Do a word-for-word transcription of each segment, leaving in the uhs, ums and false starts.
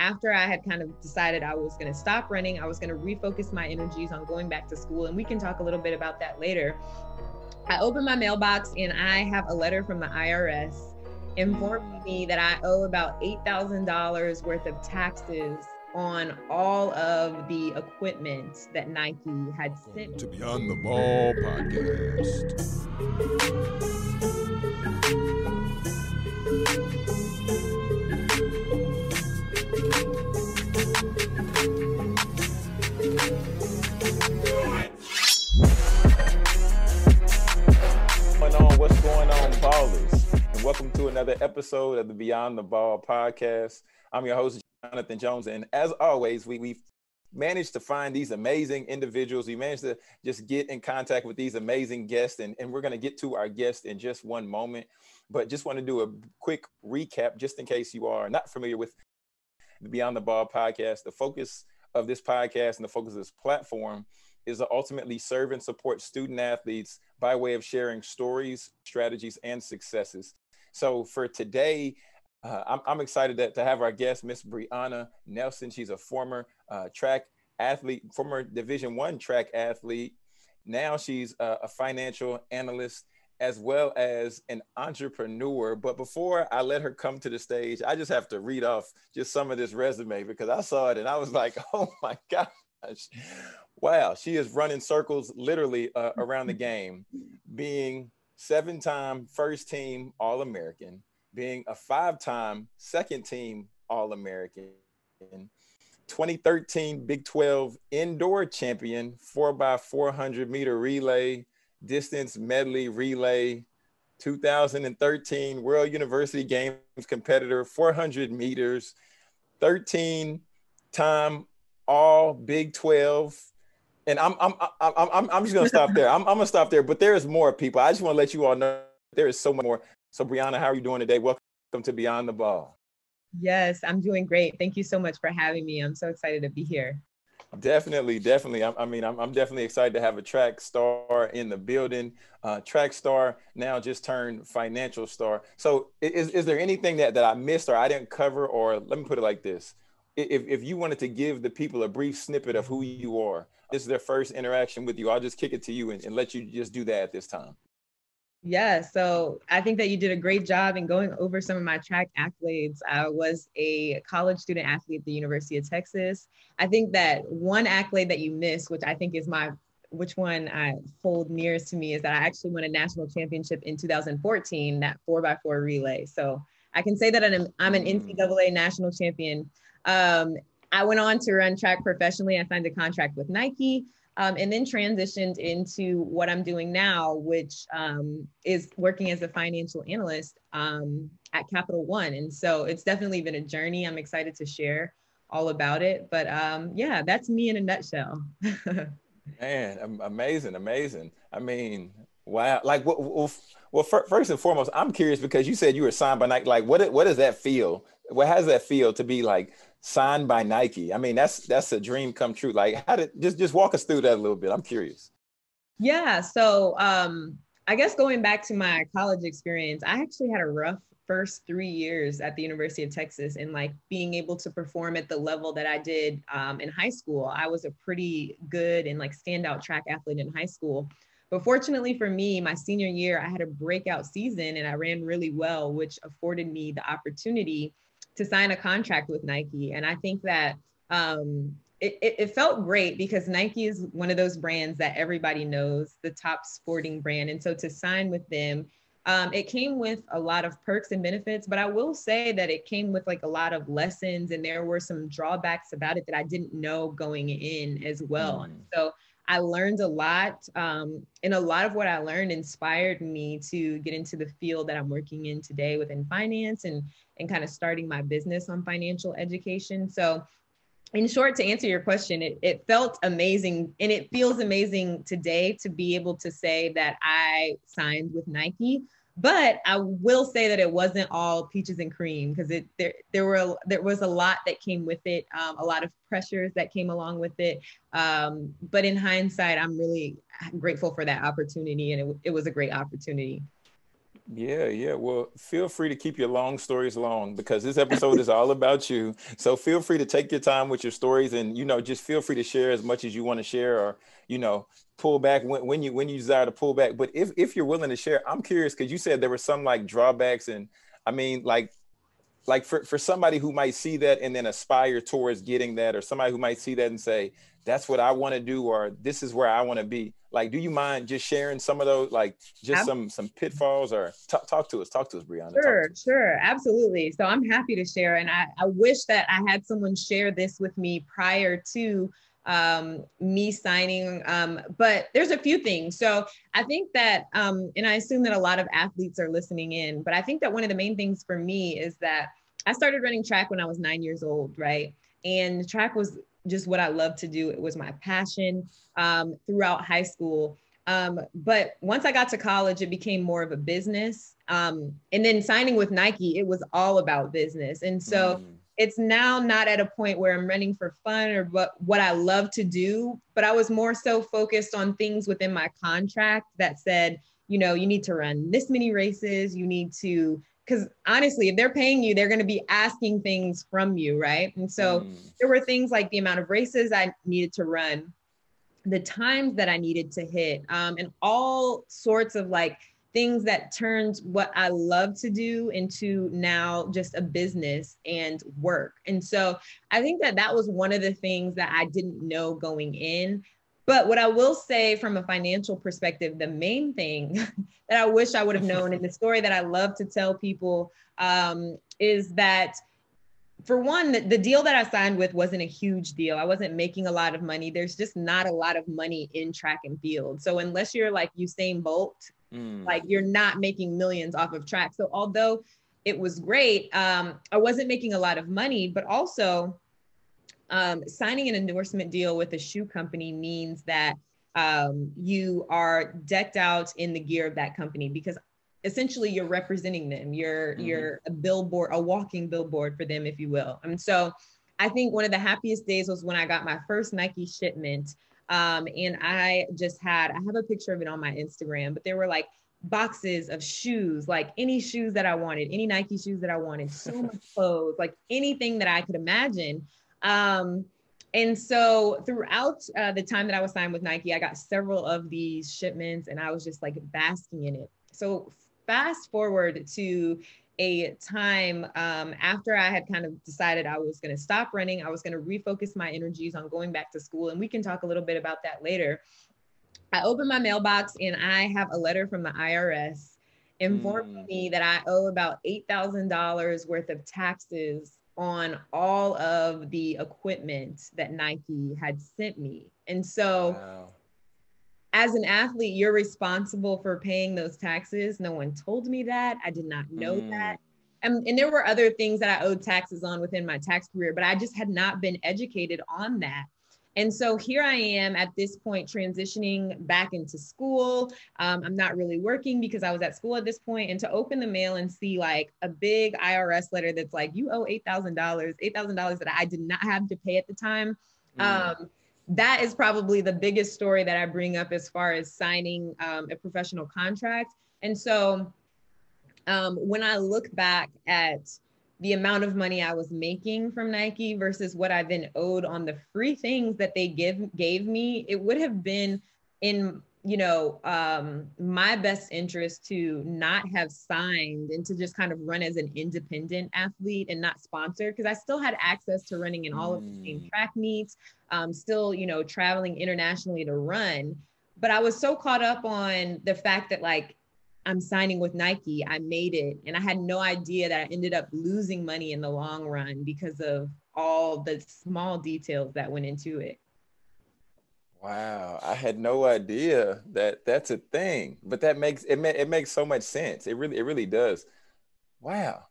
after I had kind of decided I was going to stop running, I was going to refocus my energies on going back to school. And we can talk a little bit about that later. I opened my mailbox and I have a letter from the I R S informing me that I owe about eight thousand dollars worth of taxes on all of the equipment that Nike had sent to Beyond the Ball podcast. What's going on? What's going on, ballers? And welcome to another episode of the Beyond the Ball podcast. I'm your host, Jonathan Jones, and as always, we, we've managed to find these amazing individuals. We managed to just get in contact with these amazing guests, and, and we're going to get to our guests in just one moment, but just want to do a quick recap just in case you are not familiar with the Beyond the Ball podcast. The focus of this podcast and the focus of this platform is to ultimately serve and support student athletes by way of sharing stories, strategies, and successes. So for today, Uh, I'm, I'm excited that, to have our guest, Miss Brianna Nelson. She's a former uh, track athlete, former Division One track athlete. Now she's a, a financial analyst as well as an entrepreneur. But before I let her come to the stage, I just have to read off just some of this resume because I saw it and I was like, oh my gosh. Wow, she is running circles literally uh, around the game, being seven-time first team All-American, being a five-time second-team All-American, twenty thirteen Big twelve Indoor Champion, four by four hundred meter relay, distance medley relay, two thousand thirteen World University Games competitor, four hundred meters, thirteen-time All Big twelve. And I'm, I'm, I'm, I'm, I'm just going to stop there. I'm, I'm going to stop there, but there is more, people. I just want to let you all know there is so much more. So Brianna, how are you doing today? Welcome to Beyond the Ball. Yes, I'm doing great. Thank you so much for having me. I'm so excited to be here. Definitely, definitely. I, I mean, I'm, I'm definitely excited to have a track star in the building. Uh, track star now just turned financial star. So is, is there anything that, that I missed or I didn't cover? Or let me put it like this. If, if you wanted to give the people a brief snippet of who you are, this is their first interaction with you. I'll just kick it to you and, and let you just do that at this time. Yeah, so I think that you did a great job in going over some of my track accolades. I was a college student athlete at the University of Texas. I think that one accolade that you missed, which I think is my, which one I hold nearest to me, is that I actually won a national championship in two thousand fourteen, that four by four relay. So I can say that I'm, I'm an N C double A national champion. Um, I went on to run track professionally. I signed a contract with Nike. Um, and then transitioned into what I'm doing now, which um, is working as a financial analyst um, at Capital One. And so it's definitely been a journey. I'm excited to share all about it. But um, yeah, that's me in a nutshell. Man, amazing, amazing. I mean, wow. Like, well, well, first and foremost, I'm curious because you said you were signed by Nike. Like, what, what does that feel? What how does that feel to be like, signed by Nike? I mean, that's that's a dream come true. Like, how did just just walk us through that a little bit? I'm curious. Yeah. So um, I guess going back to my college experience, I actually had a rough first three years at the University of Texas, and like being able to perform at the level that I did um, in high school. I was a pretty good and like standout track athlete in high school. But fortunately for me, my senior year, I had a breakout season and I ran really well, which afforded me the opportunity to sign a contract with Nike. And I think that um, it, it, it felt great because Nike is one of those brands that everybody knows, the top sporting brand. And so to sign with them, um, it came with a lot of perks and benefits, but I will say that it came with like a lot of lessons, and there were some drawbacks about it that I didn't know going in as well. Mm. So I learned a lot, um, and a lot of what I learned inspired me to get into the field that I'm working in today within finance and, and kind of starting my business on financial education. So in short, to answer your question, it, it felt amazing, and it feels amazing today to be able to say that I signed with Nike. But I will say that it wasn't all peaches and cream, because it there there were there was a lot that came with it, um, a lot of pressures that came along with it. Um, but in hindsight, I'm really grateful for that opportunity, and it, it was a great opportunity. Yeah, yeah. Well, feel free to keep your long stories long, because this episode is all about you. So feel free to take your time with your stories, and, you know, just feel free to share as much as you want to share, or, you know, pull back when, when you when you desire to pull back. But if, if you're willing to share, I'm curious, because you said there were some like drawbacks. And I mean, like, like for, for somebody who might see that and then aspire towards getting that, or somebody who might see that and say, that's what I want to do, or this is where I want to be. Like, do you mind just sharing some of those, like just some some pitfalls, or t- talk to us, talk to us, Brianna. Sure, us. sure. Absolutely. So I'm happy to share. And I, I wish that I had someone share this with me prior to um, me signing. Um, but there's a few things. So I think that, um, and I assume that a lot of athletes are listening in, but I think that one of the main things for me is that I started running track when I was nine years old, right? And track was just what I loved to do. It was my passion um, throughout high school. Um, but once I got to college, it became more of a business. Um, and then signing with Nike, it was all about business. And so mm. it's now not at a point where I'm running for fun or what, what I love to do, but I was more so focused on things within my contract that said, you know, you need to run this many races, you need to, because honestly, if they're paying you, they're going to be asking things from you, right? And so mm. there were things like the amount of races I needed to run, the times that I needed to hit, um, and all sorts of like things that turned what I love to do into now just a business and work. And so I think that that was one of the things that I didn't know going in. But what I will say from a financial perspective, the main thing that I wish I would have known, and the story that I love to tell people, um, is that, for one, the, the deal that I signed with wasn't a huge deal. I wasn't making a lot of money. There's just not a lot of money in track and field. So unless you're like Usain Bolt, mm. like you're not making millions off of track. So although it was great, um, I wasn't making a lot of money, but also Um, signing an endorsement deal with a shoe company means that um, you are decked out in the gear of that company, because essentially you're representing them. You're mm-hmm. you're a billboard, a walking billboard for them, if you will. And so I think one of the happiest days was when I got my first Nike shipment. Um, and I just had, I have a picture of it on my Instagram, but there were like boxes of shoes, like any shoes that I wanted, any Nike shoes that I wanted, so much clothes, like anything that I could imagine. Um, and so throughout uh, the time that I was signed with Nike, I got several of these shipments and I was just like basking in it. So fast forward to a time, um, after I had kind of decided I was going to stop running, I was going to refocus my energies on going back to school. And we can talk a little bit about that later. I opened my mailbox and I have a letter from the I R S informing mm. me that I owe about eight thousand dollars worth of taxes on all of the equipment that Nike had sent me. And so wow. as an athlete, you're responsible for paying those taxes. No one told me that. I did not know mm. that. And, and there were other things that I owed taxes on within my tax career, but I just had not been educated on that. And so here I am at this point transitioning back into school. Um, I'm not really working because I was at school at this point. And to open the mail and see like a big I R S letter that's like, you owe eight thousand dollars, eight thousand dollars that I did not have to pay at the time. Mm. Um, that is probably the biggest story that I bring up as far as signing um, a professional contract. And so um, when I look back at the amount of money I was making from Nike versus what I then owed on the free things that they give gave me, it would have been in, you know, um, my best interest to not have signed and to just kind of run as an independent athlete and not sponsor, because I still had access to running in all of the same track meets, um, still, you know, traveling internationally to run. But I was so caught up on the fact that like, I'm signing with Nike, I made it. And I had no idea that I ended up losing money in the long run because of all the small details that went into it. Wow. I had no idea that that's a thing, but that makes, it, it makes so much sense. It really, it really does. Wow.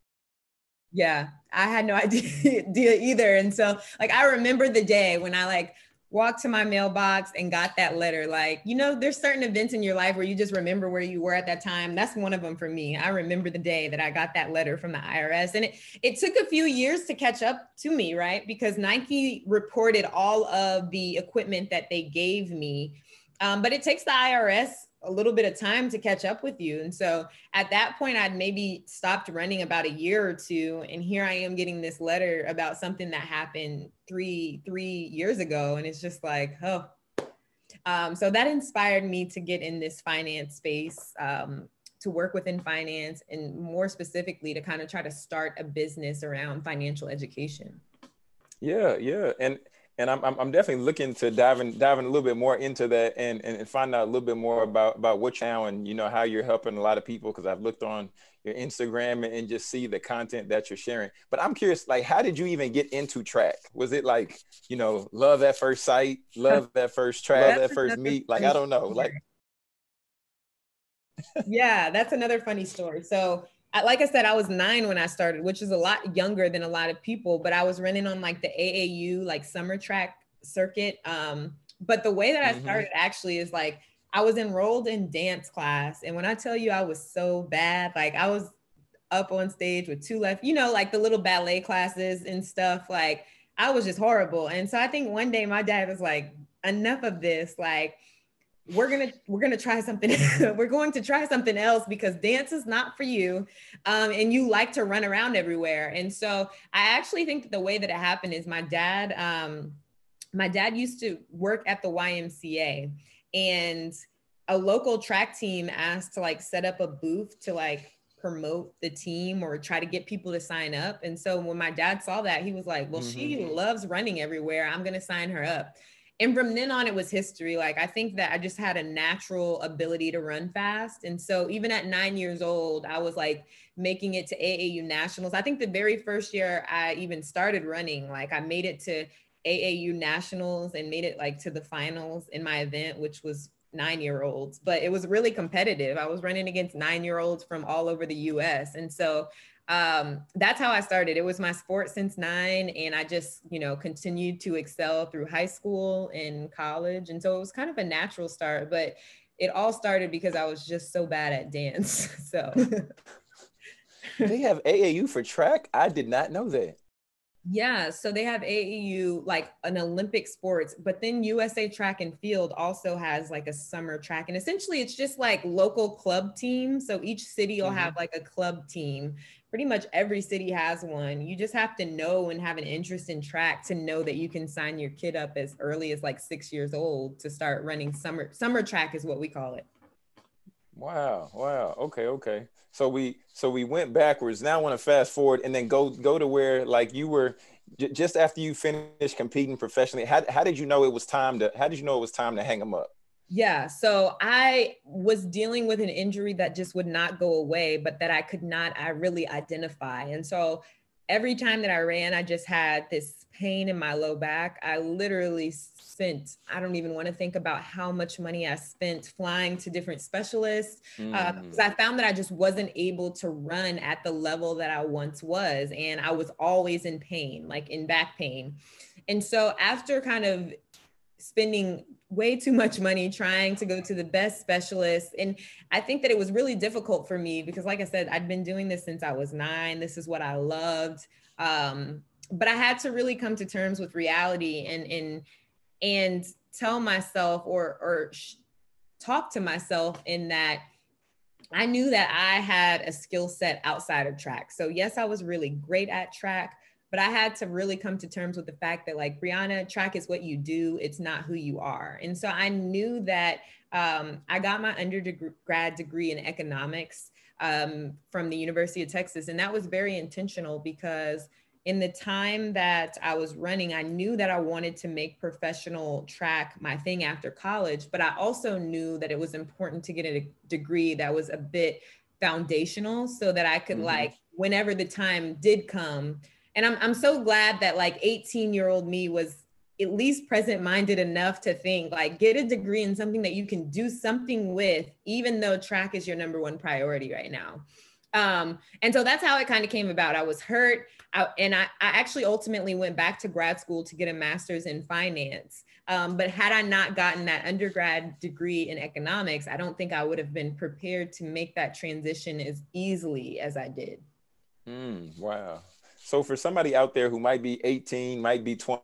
Yeah. I had no idea either. And so like, I remember the day when I like, walked to my mailbox and got that letter. Like, you know, there's certain events in your life where you just remember where you were at that time. That's one of them for me. I remember the day that I got that letter from the I R S, and it, it took a few years to catch up to me, right? Because Nike reported all of the equipment that they gave me. Um, but it takes the I R S a little bit of time to catch up with you. And so at that point, I'd maybe stopped running about a year or two. And here I am getting this letter about something that happened three, three years ago. And it's just like, oh. Um, so that inspired me to get in this finance space, um, to work within finance, and more specifically to kind of try to start a business around financial education. Yeah, yeah. And And I'm I'm definitely looking to dive in, dive in a little bit more into that, and, and find out a little bit more about about what you're now and you know how you're helping a lot of people, because I've looked on your Instagram and, and just see the content that you're sharing. But I'm curious, like, how did you even get into track? Was it like, you know, love at first sight, love at first track, love at first meet? Like, I don't know. Like, yeah, that's another funny story. So. Like I said, I was nine when I started, which is a lot younger than a lot of people, but I was running on like the A A U, like summer track circuit. Um, but the way that I started actually is like, I was enrolled in dance class. And when I tell you I was so bad, like I was up on stage with two left, you know, like the little ballet classes and stuff, like I was just horrible. And so I think one day my dad was like, enough of this, like, we're going to, we're going to try something. We're going to try something else because dance is not for you. Um, and you like to run around everywhere. And so I actually think that the way that it happened is my dad, um, my dad used to work at the Y M C A, and a local track team asked to like set up a booth to like promote the team or try to get people to sign up. And so when my dad saw that, he was like, well, mm-hmm. she loves running everywhere. I'm going to sign her up. And from then on, it was history. Like, I think that I just had a natural ability to run fast. And so even at nine years old, I was like making it to A A U nationals. I think the very first year I even started running, like I made it to A A U nationals and made it like to the finals in my event, which was nine-year-olds, but it was really competitive. I was running against nine-year-olds from all over the U S. And so Um, that's how I started. It was my sport since nine, and I just, you know, continued to excel through high school and college. And so it was kind of a natural start, but it all started because I was just so bad at dance. So they have A A U for track? I did not know that. Yeah. So they have A A U, like an Olympic sports, but then U S A Track and Field also has like a summer track. And essentially it's just like local club teams. So each city will mm-hmm. have like a club team. Pretty much every city has one. You just have to know and have an interest in track to know that you can sign your kid up as early as like six years old to start running summer. Summer track is what we call it. Wow. Wow. Okay. Okay. So we, so we went backwards. Now I want to fast forward and then go, go to where like you were j- just after you finished competing professionally. How, how did you know it was time to, how did you know it was time to hang them up? Yeah. So I was dealing with an injury that just would not go away, but that I could not, I really identify. And so every time that I ran, I just had this pain in my low back. I literally spent, I don't even want to think about how much money I spent flying to different specialists. Mm. Uh, because I found that I just wasn't able to run at the level that I once was. And I was always in pain, like in back pain. And so after kind of spending way too much money trying to go to the best specialists. And I think that it was really difficult for me because like I said, I'd been doing this since I was nine. This is what I loved. Um, but I had to really come to terms with reality and, and, and tell myself or, or sh- talk to myself in that I knew that I had a skill set outside of track. So yes, I was really great at track, but I had to really come to terms with the fact that like, Brianna, track is what you do. It's not who you are. And so I knew that um, I got my undergrad degree in economics um, from the University of Texas. And that was very intentional because in the time that I was running, I knew that I wanted to make professional track my thing after college, but I also knew that it was important to get a degree that was a bit foundational so that I could mm-hmm. like, whenever the time did come. And I'm I'm so glad that like eighteen year old me was at least present minded enough to think like get a degree in something that you can do something with, even though track is your number one priority right now. Um, and so that's how it kind of came about. I was hurt I, and I, I actually ultimately went back to grad school to get a master's in finance. Um, but had I not gotten that undergrad degree in economics, I don't think I would have been prepared to make that transition as easily as I did. Mm, wow. So for somebody out there who might be eighteen, might be twenty,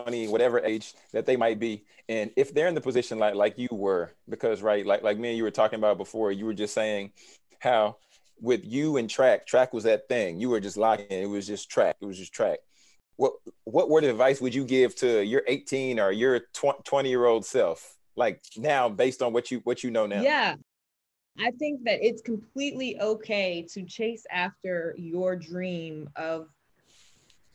twenty, whatever age that they might be. And if they're in the position like like you were, because right, like like me and you were talking about before, you were just saying how with you and track, track was that thing. You were just locked in. It was just track. It was just track. What what word of advice would you give to your eighteen or your twenty-year-old self, like now, based on what you what you know now? Yeah, I think that it's completely okay to chase after your dream of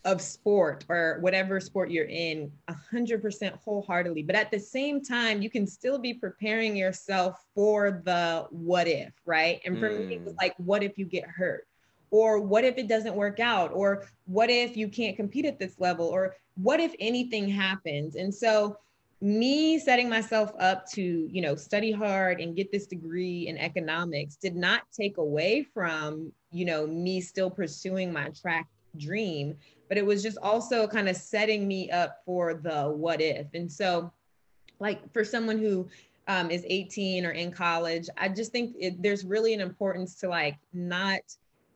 of sport or whatever sport you're in, one hundred percent wholeheartedly. But at the same time, you can still be preparing yourself for the what if, right? And for mm. me, it was like, what if you get hurt? Or what if it doesn't work out? Or what if you can't compete at this level? Or what if anything happens? And so me setting myself up to, you know, study hard and get this degree in economics did not take away from, you know, me still pursuing my track dream, but it was just also kind of setting me up for the what if. And so like for someone who um, is eighteen or in college, I just think it, there's really an importance to like not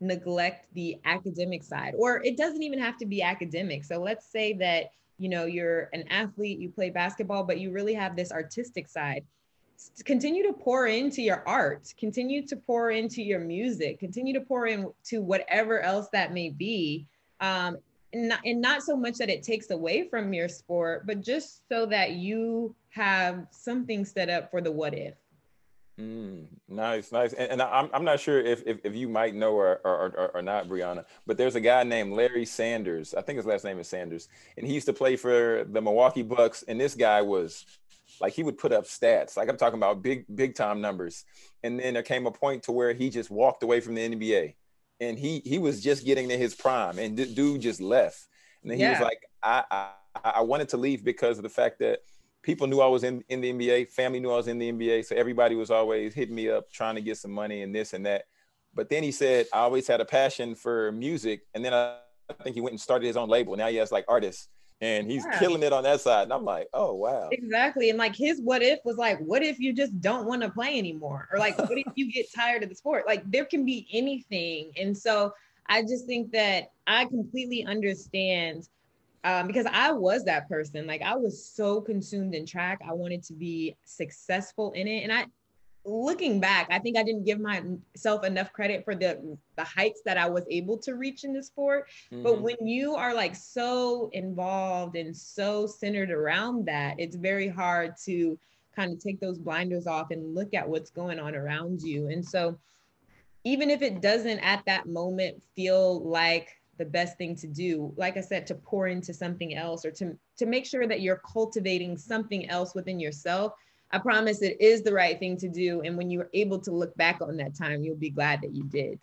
neglect the academic side, or it doesn't even have to be academic. So let's say that, you know, you're an athlete, you play basketball, but you really have this artistic side. Continue to pour into your art, continue to pour into your music, continue to pour into whatever else that may be. Um, and, not, and not so much that it takes away from your sport, but just so that you have something set up for the what if. Mm, nice, nice. And, and I'm, I'm not sure if, if, if you might know or, or, or, or not, Brianna, but there's a guy named Larry Sanders. I think his last name is Sanders. And he used to play for the Milwaukee Bucks. And this guy was like, he would put up stats. Like I'm talking about big, big time numbers. And then there came a point to where he just walked away from the N B A. And he, he was just getting to his prime. And this dude just left. And then he yeah. was like, I, I I wanted to leave because of the fact that people knew I was in, in the N B A, family knew I was in the N B A. So everybody was always hitting me up, trying to get some money and this and that. But then he said, I always had a passion for music. And then I, I think he went and started his own label. Now he has like artists and he's yeah. killing it on that side. And I'm like, oh, wow. Exactly. And like his what if was like, what if you just don't want to play anymore? Or like, what if you get tired of the sport? Like there can be anything. And so I just think that I completely understand. Um, because I was that person. Like I was so consumed in track. I wanted to be successful in it. And I, looking back, I think I didn't give myself enough credit for the, the heights that I was able to reach in the sport. Mm-hmm. But when you are like so involved and so centered around that, it's very hard to kind of take those blinders off and look at what's going on around you. And so even if it doesn't at that moment feel like the best thing to do, like I said, to pour into something else or to, to make sure that you're cultivating something else within yourself, I promise it is the right thing to do. And when you're able to look back on that time, you'll be glad that you did.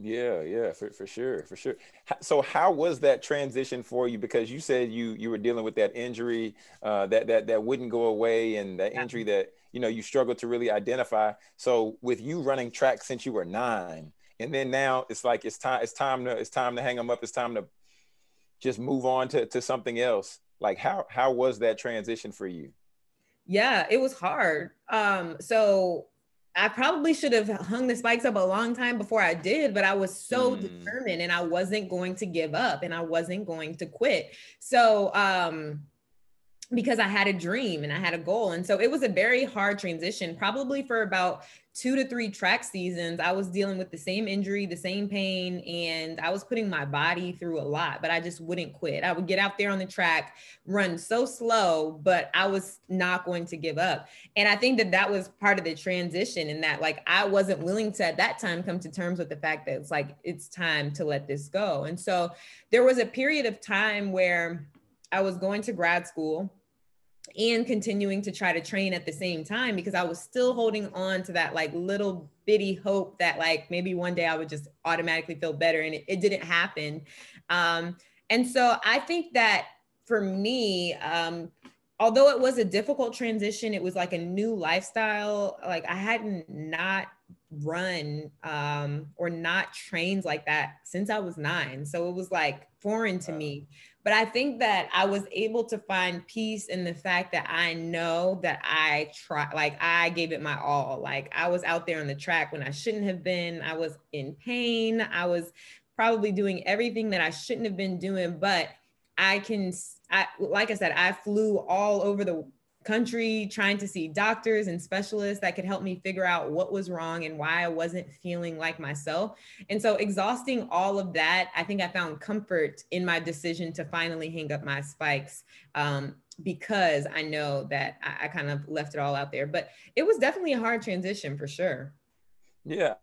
Yeah, yeah, for, for sure, for sure. So how was that transition for you? Because you said you you were dealing with that injury uh, that, that, that wouldn't go away and that injury that, you know, you struggled to really identify. So with you running track since you were nine, and then now it's like, it's time, it's time to, it's time to hang them up. It's time to just move on to, to something else. Like how, how was that transition for you? Yeah, it was hard. Um, so I probably should have hung the spikes up a long time before I did, but I was so mm. determined and I wasn't going to give up and I wasn't going to quit. So, um, because I had a dream and I had a goal. And so it was a very hard transition, probably for about two to three track seasons. I was dealing with the same injury, the same pain, and I was putting my body through a lot, but I just wouldn't quit. I would get out there on the track, run so slow, but I was not going to give up. And I think that that was part of the transition in that, like, I wasn't willing to at that time come to terms with the fact that it's like, it's time to let this go. And so there was a period of time where I was going to grad school and continuing to try to train at the same time, because I was still holding on to that like little bitty hope that like maybe one day I would just automatically feel better, and it, it didn't happen. Um, and so I think that for me, um, although it was a difficult transition, it was like a new lifestyle. Like I hadn't not run um, or not trained like that since I was nine. So it was like foreign to me. But I think that I was able to find peace in the fact that I know that I try, like I gave it my all. Like I was out there on the track when I shouldn't have been. I was in pain. I was probably doing everything that I shouldn't have been doing, but I can, I, like I said, I flew all over the country trying to see doctors and specialists that could help me figure out what was wrong and why I wasn't feeling like myself. And so exhausting all of that, I think I found comfort in my decision to finally hang up my spikes, um, because I know that I, I kind of left it all out there. But it was definitely a hard transition for sure. Yeah.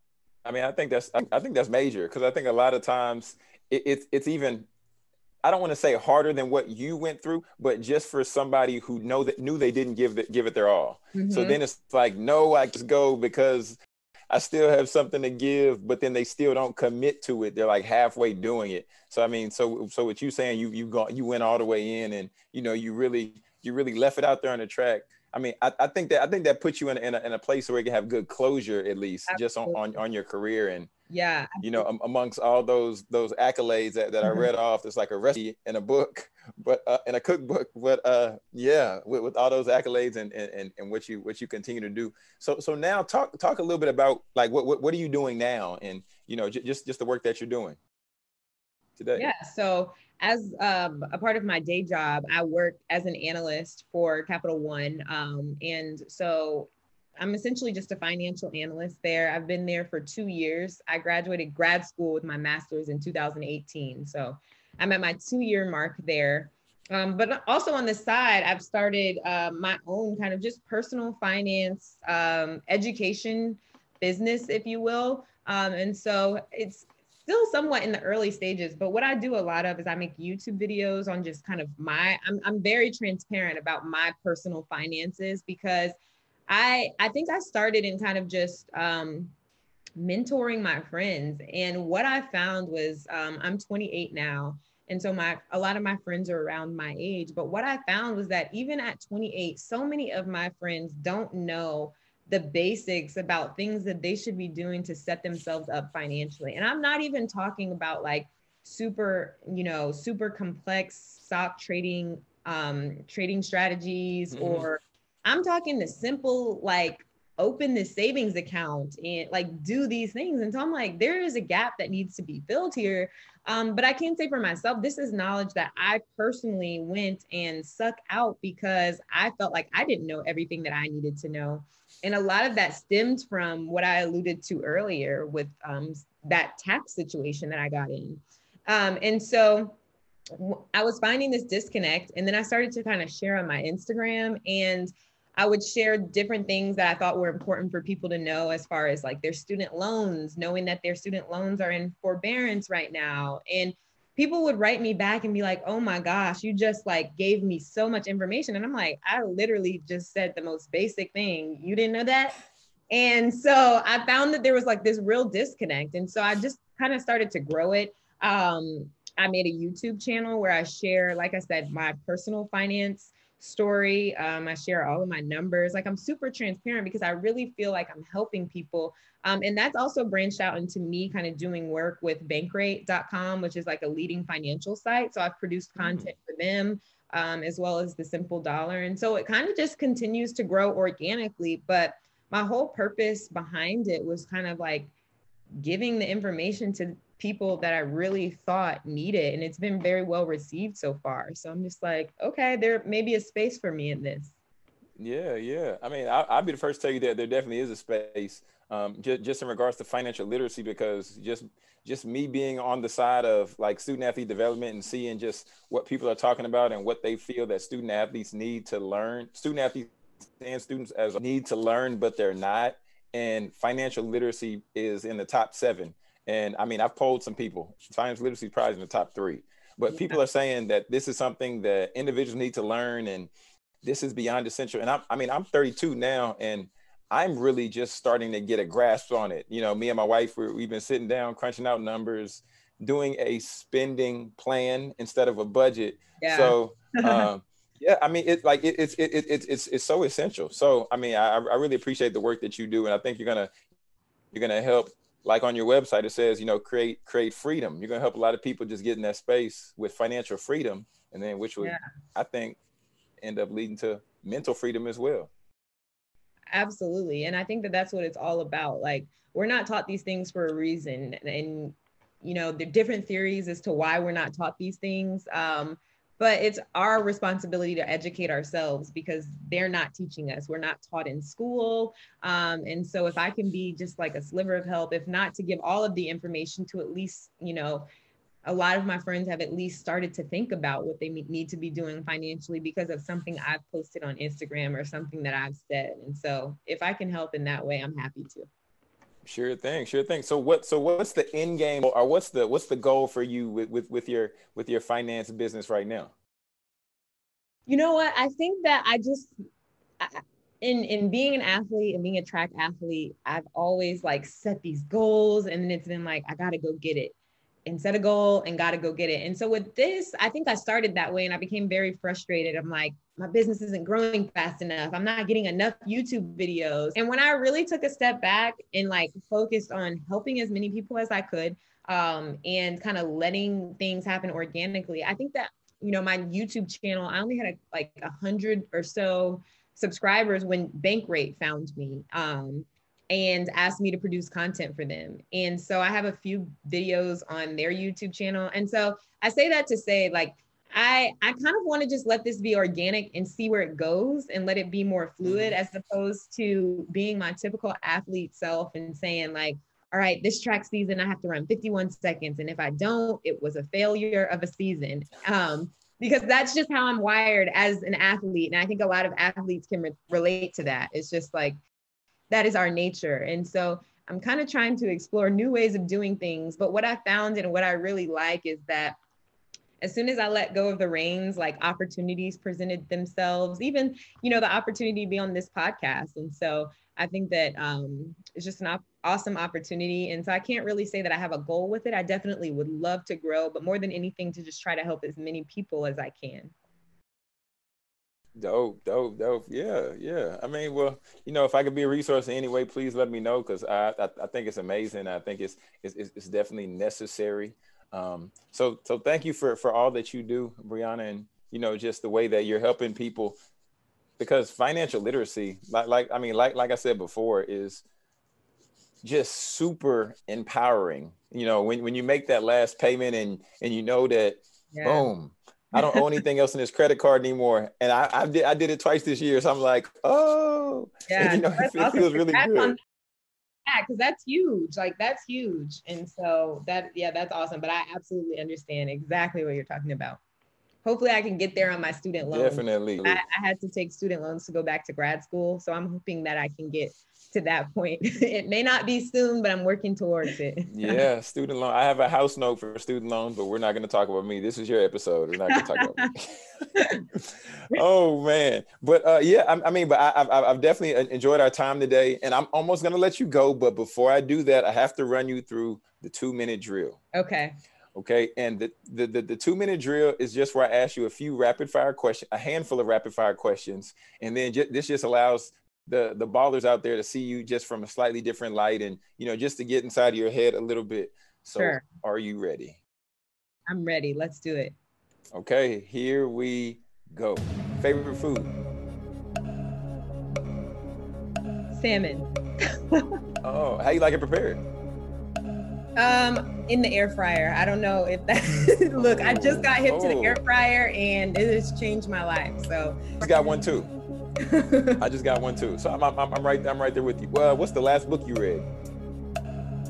I mean, I think that's, I think that's major, because I think a lot of times it, it's, it's even, I don't want to say harder than what you went through, but just for somebody who know that knew they didn't give the, give it their all. Mm-hmm. So then it's like, no, I just go because I still have something to give, but then they still don't commit to it. They're like halfway doing it. So, I mean, so, so what you saying, you, you gone, you went all the way in and, you know, you really, you really left it out there on the track. I mean, I, I think that I think that puts you in, in, a, in a place where you can have good closure, at least. Absolutely. Just on, on, on your career. And, yeah, you know, am, amongst all those those accolades that, that I read off, it's like a recipe in a book, but uh, in a cookbook. But uh, yeah, with, with all those accolades and, and and what you what you continue to do. So so now talk talk a little bit about like what what, what are you doing now, and you know j just just the work that you're doing today. Yeah. So. As um, a part of my day job, I work as an analyst for Capital One. Um, and so I'm essentially just a financial analyst there. I've been there for two years. I graduated grad school with my master's in two thousand eighteen. So I'm at my two-year mark there. Um, but also on the side, I've started uh, my own kind of just personal finance, um, education business, if you will. Um, and so it's still somewhat in the early stages, but what I do a lot of is I make YouTube videos on just kind of my, I'm, I'm very transparent about my personal finances, because I, I think I started in kind of just um, mentoring my friends. And what I found was um, I'm twenty-eight now. And so my, a lot of my friends are around my age, but what I found was that even at twenty-eight, so many of my friends don't know the basics about things that they should be doing to set themselves up financially. And I'm not even talking about like super, you know, super complex stock trading, um, trading strategies, mm-hmm. or I'm talking the simple, like open the savings account and like do these things. And so I'm like, there is a gap that needs to be filled here. Um, but I can say for myself, this is knowledge that I personally went and sucked out because I felt like I didn't know everything that I needed to know. And a lot of that stemmed from what I alluded to earlier with um, that tax situation that I got in. Um, and so I was finding this disconnect, and then I started to kind of share on my Instagram, and I would share different things that I thought were important for people to know as far as like their student loans, knowing that their student loans are in forbearance right now. And people would write me back and be like, oh my gosh, you just like gave me so much information. And I'm like, I literally just said the most basic thing. You didn't know that? And so I found that there was like this real disconnect. And so I just kind of started to grow it. Um, I made a YouTube channel where I share, like I said, my personal finance story. Um, I share all of my numbers. Like I'm super transparent because I really feel like I'm helping people. Um, and that's also branched out into me kind of doing work with bankrate dot com, which is like a leading financial site. So I've produced content for them, um, as well as the Simple Dollar. And so it kind of just continues to grow organically. But my whole purpose behind it was kind of like giving the information to people that I really thought needed, and it's been very well received so far. So I'm just like, okay, there may be a space for me in this. Yeah, yeah. I mean, I, I'll be the first to tell you that there definitely is a space, um, just, just in regards to financial literacy, because just just me being on the side of like student athlete development and seeing just what people are talking about and what they feel that student athletes need to learn, student athletes and students as need to learn, but they're not. And financial literacy is in the top seven. And I mean, I've polled some people, financial literacy is probably in the top three, but yeah. People are saying that this is something that individuals need to learn, and this is beyond essential. And I'm, I mean, I'm thirty-two now, and I'm really just starting to get a grasp on it. You know, me and my wife, we're, we've been sitting down, crunching out numbers, doing a spending plan instead of a budget. Yeah. So, um, yeah, I mean, it's like, it, it, it, it, it, it's, it's so essential. So, I mean, I, I really appreciate the work that you do. And I think you're going to, you're going to help. Like on your website, it says, you know, create, create freedom. You're going to help a lot of people just get in that space with financial freedom. And then which would, yeah. I think, end up leading to mental freedom as well. Absolutely. And I think that that's what it's all about. Like, we're not taught these things for a reason. And, and you know, the different theories as to why we're not taught these things. Um, But it's our responsibility to educate ourselves because they're not teaching us. We're not taught in school. Um, and so if I can be just like a sliver of help, if not to give all of the information to at least, you know, a lot of my friends have at least started to think about what they need to be doing financially because of something I've posted on Instagram or something that I've said. And so if I can help in that way, I'm happy to. Sure thing. Sure thing. So what, so what's the end game or what's the, what's the goal for you with, with, with your, with your finance business right now? You know what? I think that I just, I, in, in being an athlete and being a track athlete, I've always like set these goals and it's been like, I got to go get it and set a goal and got to go get it. And so with this, I think I started that way and I became very frustrated. I'm like, my business isn't growing fast enough. I'm not getting enough YouTube videos. And when I really took a step back and like focused on helping as many people as I could, um, and kind of letting things happen organically, I think that, you know, my YouTube channel, I only had a, like a hundred or so subscribers when Bankrate found me, um, and asked me to produce content for them. And so I have a few videos on their YouTube channel. And so I say that to say like, I, I kind of want to just let this be organic and see where it goes and let it be more fluid as opposed to being my typical athlete self and saying like, all right, this track season, I have to run fifty-one seconds. And if I don't, it was a failure of a season. Um, because that's just how I'm wired as an athlete. And I think a lot of athletes can re- relate to that. It's just like, that is our nature. And so I'm kind of trying to explore new ways of doing things. But what I found and what I really like is that as soon as I let go of the reins, like opportunities presented themselves, even, you know, the opportunity to be on this podcast. And so I think that um, it's just an op- awesome opportunity. And so I can't really say that I have a goal with it. I definitely would love to grow, but more than anything, to just try to help as many people as I can. Dope, dope, dope. Yeah, yeah. I mean, well, you know, if I could be a resource in any way, please let me know because I, I I think it's amazing. I think it's it's it's definitely necessary. Um, so so thank you for for all that you do, Brianna, and you know, just the way that you're helping people because financial literacy, like like I mean, like like I said before, is just super empowering. You know, when when you make that last payment and and you know that, yeah. Boom. I don't owe anything else in this credit card anymore. And I, I did I did it twice this year. So I'm like, oh, yeah, and, you know, it awesome. Feels really that's good. On, yeah, because that's huge. Like that's huge. And so that, yeah, that's awesome. But I absolutely understand exactly what you're talking about. Hopefully I can get there on my student loans. Definitely. I, I had to take student loans to go back to grad school. So I'm hoping that I can get to that point. It may not be soon, but I'm working towards it. Yeah, student loan. I have a house note for student loans, but we're not going to talk about me. This is your episode. We're not going to talk about me. Oh man, but uh, yeah, I, I mean, but I, I, I've definitely enjoyed our time today, and I'm almost going to let you go. But before I do that, I have to run you through the two minute drill. Okay. Okay, and the the the, the two minute drill is just where I ask you a few rapid fire questions, a handful of rapid fire questions, and then j- this just allows the the ballers out there to see you just from a slightly different light and, you know, just to get inside of your head a little bit. So sure. Are you ready? I'm ready. Let's do it. Okay, here we go. Favorite food? Salmon. Oh, how you like it prepared? Um, in the air fryer. I don't know if that, look, I just got hip oh. to the air fryer and it has changed my life, so. You got one too. I just got one too, so I'm, I'm I'm right I'm right there with you. Well, what's the last book you read?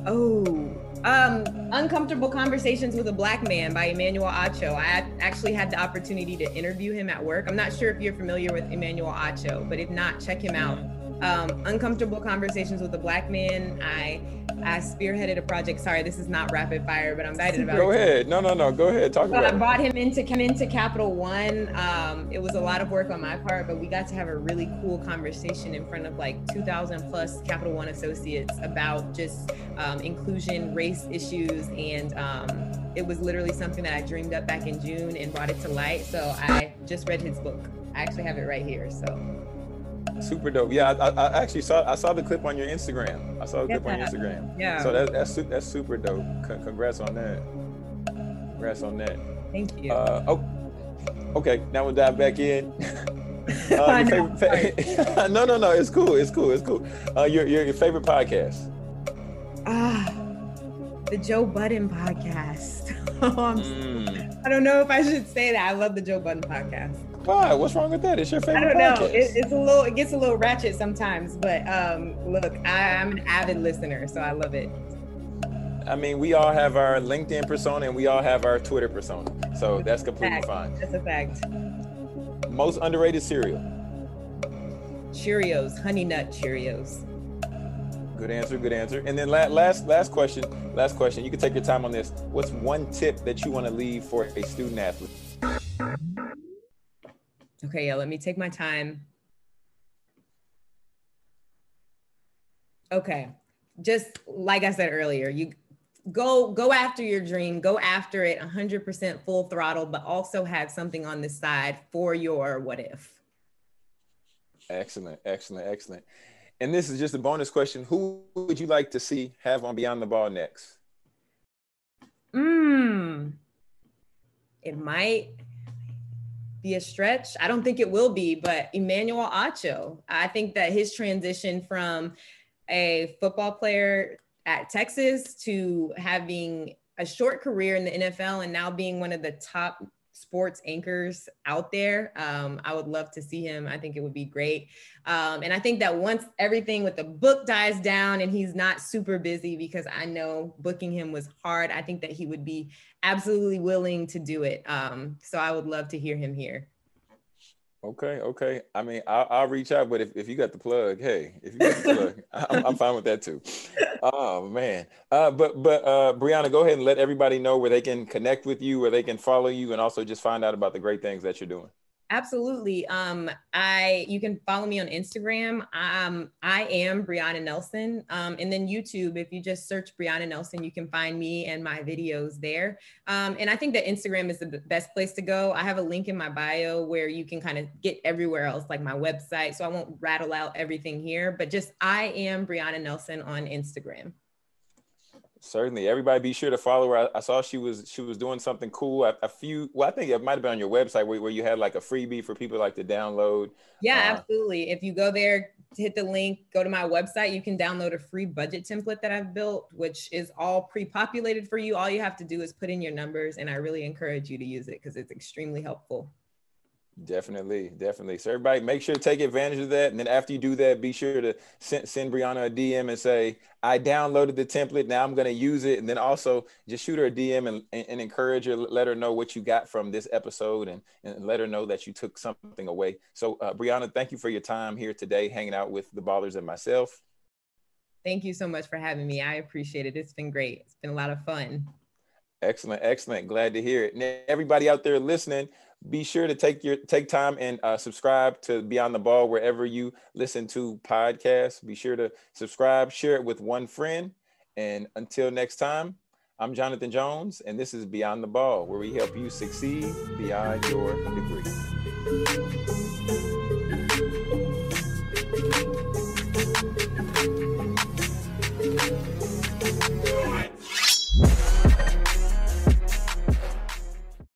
Oh, um, Uncomfortable Conversations with a Black Man by Emmanuel Acho. I actually had the opportunity to interview him at work. I'm not sure if you're familiar with Emmanuel Acho, but if not, check him out. Um, Uncomfortable Conversations with a Black Man. I I spearheaded a project. Sorry, this is not rapid fire, but I'm excited about it. Go ahead. No, no, no. Go ahead. Talk about it. I brought him into, come into Capital One. Um, it was a lot of work on my part, but we got to have a really cool conversation in front of like two thousand plus Capital One associates about just um, inclusion, race issues. And um, it was literally something that I dreamed up back in June and brought it to light. So I just read his book. I actually have it right here. So. Super dope. Yeah, I, I actually saw I saw the clip on your Instagram. I saw the yeah. clip on your Instagram. Yeah. So that, that's that's super dope. C- congrats on that. Congrats on that. Thank you. Uh, oh, okay. Now we'll dive back in. Uh, no, favorite, no, no, no. It's cool. It's cool. It's cool. Uh, your your your favorite podcast? Ah, the Joe Budden podcast. oh, I'm mm. I don't know if I should say that. I love the Joe Budden podcast. Why? What's wrong with that? It's your favorite. I don't know. It, it's a little. It gets a little ratchet sometimes, but um, look, I, I'm an avid listener, so I love it. I mean, we all have our LinkedIn persona and we all have our Twitter persona, so that's, that's completely fine. That's a fact. Most underrated cereal. Cheerios, Honey Nut Cheerios. Good answer. Good answer. And then last, last, last question. Last question. You can take your time on this. What's one tip that you want to leave for a student athlete? Okay, yeah, let me take my time. Okay, just like I said earlier, you go go after your dream, go after it one hundred percent full throttle, but also have something on the side for your what if. Excellent, excellent, excellent. And this is just a bonus question. Who would you like to see have on Beyond the Ball next? Mm, it might be a stretch. I don't think it will be, but Emmanuel Acho. I think that his transition from a football player at Texas to having a short career in the N F L and now being one of the top sports anchors out there, um, I would love to see him. I think it would be great. Um, and I think that once everything with the book dies down and he's not super busy, because I know booking him was hard, I think that he would be absolutely willing to do it. Um, so I would love to hear him here. Okay, okay. I mean, I'll, I'll reach out, but if, if you got the plug, hey, if you got the plug, I'm, I'm fine with that too. Oh man. Uh, but but uh, Brianna, go ahead and let everybody know where they can connect with you, where they can follow you, and also just find out about the great things that you're doing. Absolutely. Um, I you can follow me on Instagram. Um, I am Brianna Nelson. Um, and then YouTube, if you just search Brianna Nelson, you can find me and my videos there. Um, and I think that Instagram is the best place to go. I have a link in my bio where you can kind of get everywhere else, like my website. So I won't rattle out everything here, but just I am Brianna Nelson on Instagram. Certainly. Everybody be sure to follow her. I, I saw she was she was doing something cool. A, a few, well, I think it might have been on your website where, where you had like a freebie for people like to download. Yeah, uh, absolutely. If you go there, hit the link, go to my website, you can download a free budget template that I've built, which is all pre-populated for you. All you have to do is put in your numbers, and I really encourage you to use it because it's extremely helpful. Definitely, definitely. So everybody, make sure to take advantage of that. And then after you do that, be sure to send, send Brianna a D M and say, I downloaded the template. Now I'm going to use it. And then also just shoot her a D M and, and, and encourage her, let her know what you got from this episode and, and let her know that you took something away. So uh, Brianna, thank you for your time here today, hanging out with the Ballers and myself. Thank you so much for having me. I appreciate it. It's been great. It's been a lot of fun. Excellent. Excellent. Glad to hear it. And everybody out there listening, be sure to take your take time and uh, subscribe to Beyond the Ball wherever you listen to podcasts. Be sure to subscribe, share it with one friend. And until next time, I'm Jonathan Jones, and this is Beyond the Ball, where we help you succeed beyond your degree.